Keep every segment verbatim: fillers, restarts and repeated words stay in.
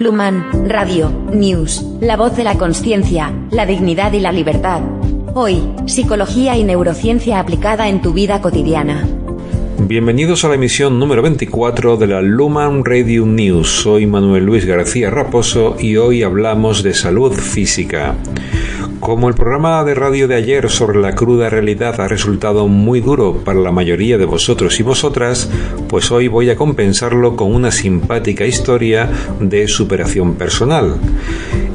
Lumen Radio News, la voz de la conciencia, la dignidad y la libertad. Hoy, psicología y neurociencia aplicada en tu vida cotidiana. Bienvenidos a la emisión número veinticuatro de la Lumen Radio News. Soy Manuel Luis García Raposo y hoy hablamos de salud física. Como el programa de radio de ayer sobre la cruda realidad ha resultado muy duro para la mayoría de vosotros y vosotras, pues hoy voy a compensarlo con una simpática historia de superación personal.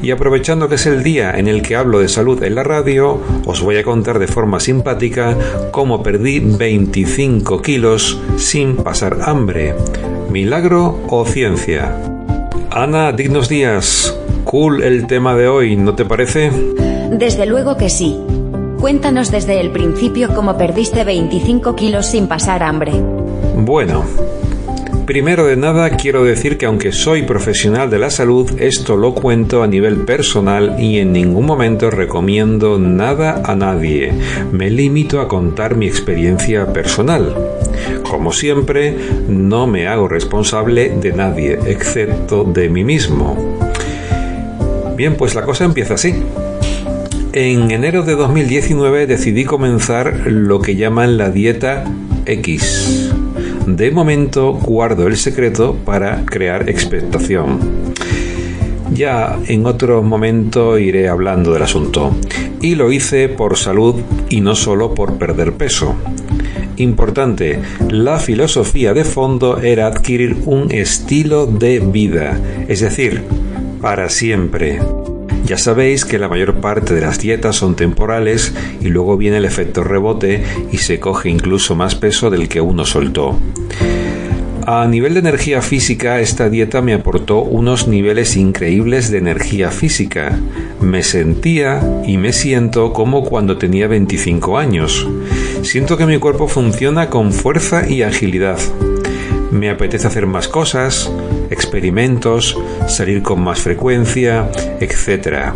Y aprovechando que es el día en el que hablo de salud en la radio, os voy a contar de forma simpática cómo perdí veinticinco kilos sin pasar hambre. ¿Milagro o ciencia? Ana, dignos días. Cool el tema de hoy, ¿no te parece? Desde luego que sí. Cuéntanos desde el principio cómo perdiste veinticinco kilos sin pasar hambre. Bueno, primero de nada quiero decir que aunque soy profesional de la salud, esto lo cuento a nivel personal y en ningún momento recomiendo nada a nadie. Me limito a contar mi experiencia personal. Como siempre, no me hago responsable de nadie, excepto de mí mismo. Bien, pues la cosa empieza así. En enero de dos mil diecinueve decidí comenzar lo que llaman la dieta X. De momento guardo el secreto para crear expectación. Ya en otro momento iré hablando del asunto. Y lo hice por salud y no solo por perder peso. Importante, la filosofía de fondo era adquirir un estilo de vida, es decir, para siempre. Ya sabéis que la mayor parte de las dietas son temporales y luego viene el efecto rebote y se coge incluso más peso del que uno soltó. A nivel de energía física, esta dieta me aportó unos niveles increíbles de energía física. Me sentía y me siento como cuando tenía veinticinco años. Siento que mi cuerpo funciona con fuerza y agilidad. Me apetece hacer más cosas, experimentos, salir con más frecuencia, etcétera.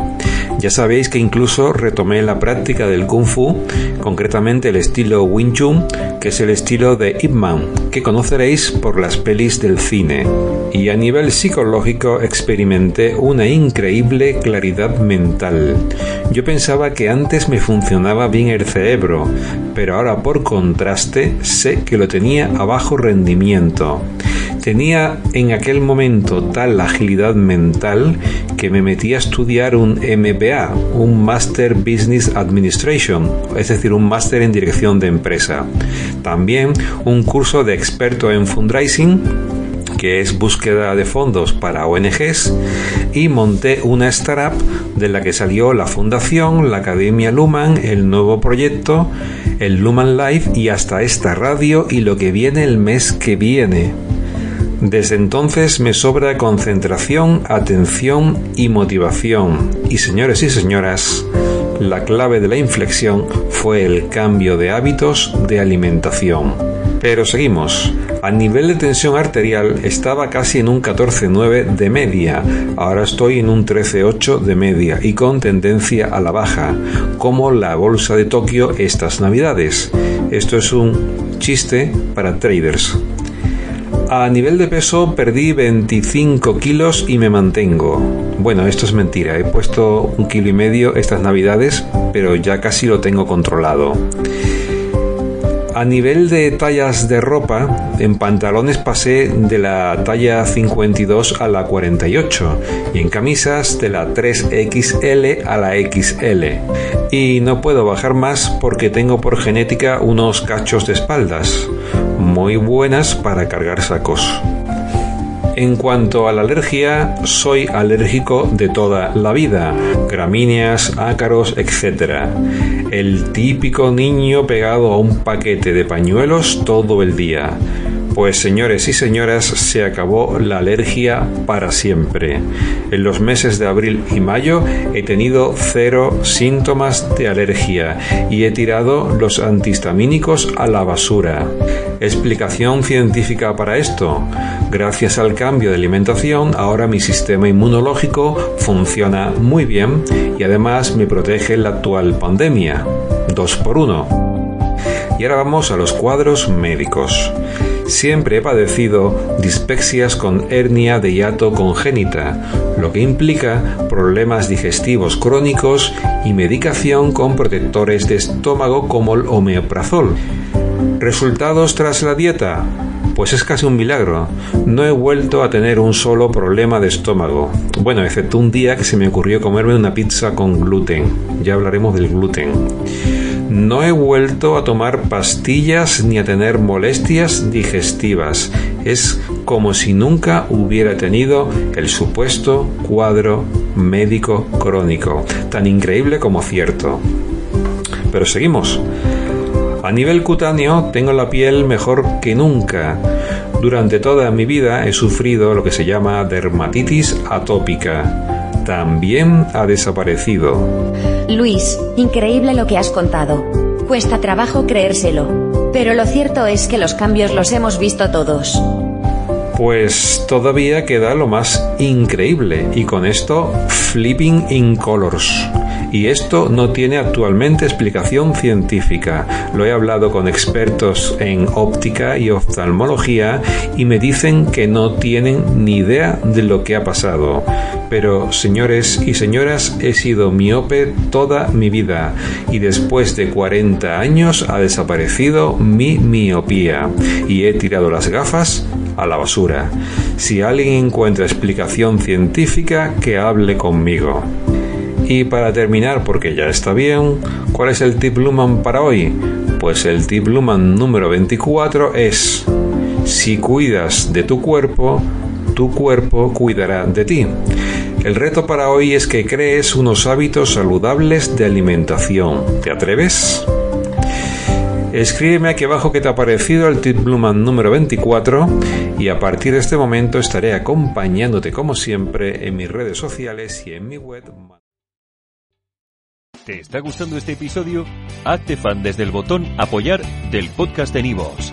Ya sabéis que incluso retomé la práctica del Kung Fu, concretamente el estilo Wing Chun, que es el estilo de Ip Man, que conoceréis por las pelis del cine. Y a nivel psicológico experimenté una increíble claridad mental. Yo pensaba que antes me funcionaba bien el cerebro, pero ahora por contraste sé que lo tenía a bajo rendimiento. Tenía en aquel momento tal agilidad mental que me metí a estudiar un M B A, un Master Business Administration, es decir, un máster en dirección de empresa. También un curso de experto en fundraising, que es búsqueda de fondos para O N Ges, y monté una startup de la que salió la fundación, la Academia Lumen, el nuevo proyecto, el Lumen Life y hasta esta radio y lo que viene el mes que viene. Desde entonces me sobra concentración, atención y motivación. Y señores y señoras, la clave de la inflexión fue el cambio de hábitos de alimentación. Pero seguimos. A nivel de tensión arterial estaba casi en un catorce coma nueve de media. Ahora estoy en un trece coma ocho de media y con tendencia a la baja, como la bolsa de Tokio estas navidades. Esto es un chiste para traders. A nivel de peso perdí veinticinco kilos y me mantengo. Bueno, esto es mentira. He puesto un kilo y medio estas navidades, pero ya casi lo tengo controlado. A nivel de tallas de ropa, en pantalones pasé de la talla cincuenta y dos a la cuarenta y ocho y en camisas de la tres equis ele a la equis ele. Y no puedo bajar más porque tengo por genética unos cachos de espaldas, muy buenas para cargar sacos. En cuanto a la alergia, soy alérgico de toda la vida, gramíneas, ácaros, etcétera. El típico niño pegado a un paquete de pañuelos todo el día. Pues señores y señoras, se acabó la alergia para siempre. En los meses de abril y mayo he tenido cero síntomas de alergia y he tirado los antihistamínicos a la basura. Explicación científica para esto. Gracias al cambio de alimentación, ahora mi sistema inmunológico funciona muy bien y además me protege la actual pandemia. Dos por uno. Y ahora vamos a los cuadros médicos. Siempre he padecido dispexias con hernia de hiato congénita, lo que implica problemas digestivos crónicos y medicación con protectores de estómago como el omeprazol. ¿Resultados tras la dieta? Pues es casi un milagro. No he vuelto a tener un solo problema de estómago. Bueno, excepto un día que se me ocurrió comerme una pizza con gluten. Ya hablaremos del gluten. No he vuelto a tomar pastillas ni a tener molestias digestivas. Es como si nunca hubiera tenido el supuesto cuadro médico crónico, tan increíble como cierto. Pero seguimos. A nivel cutáneo, tengo la piel mejor que nunca. Durante toda mi vida he sufrido lo que se llama dermatitis atópica. También ha desaparecido. Luis, increíble lo que has contado. Cuesta trabajo creérselo, pero lo cierto es que los cambios los hemos visto todos. Pues todavía queda lo más increíble, y con esto, flipping in colors. Y esto no tiene actualmente explicación científica. Lo he hablado con expertos en óptica y oftalmología y me dicen que no tienen ni idea de lo que ha pasado. Pero, señores y señoras, he sido miope toda mi vida y después de cuarenta años ha desaparecido mi miopía y he tirado las gafas a la basura. Si alguien encuentra explicación científica, que hable conmigo. Y para terminar, porque ya está bien, ¿cuál es el tip Luhmann para hoy? Pues el tip Luhmann número veinticuatro es: si cuidas de tu cuerpo, tu cuerpo cuidará de ti. El reto para hoy es que crees unos hábitos saludables de alimentación. ¿Te atreves? Escríbeme aquí abajo qué te ha parecido el tip Luhmann número veinticuatro y a partir de este momento estaré acompañándote como siempre en mis redes sociales y en mi web. ¿Te está gustando este episodio? Hazte fan desde el botón Apoyar del podcast de Nivos.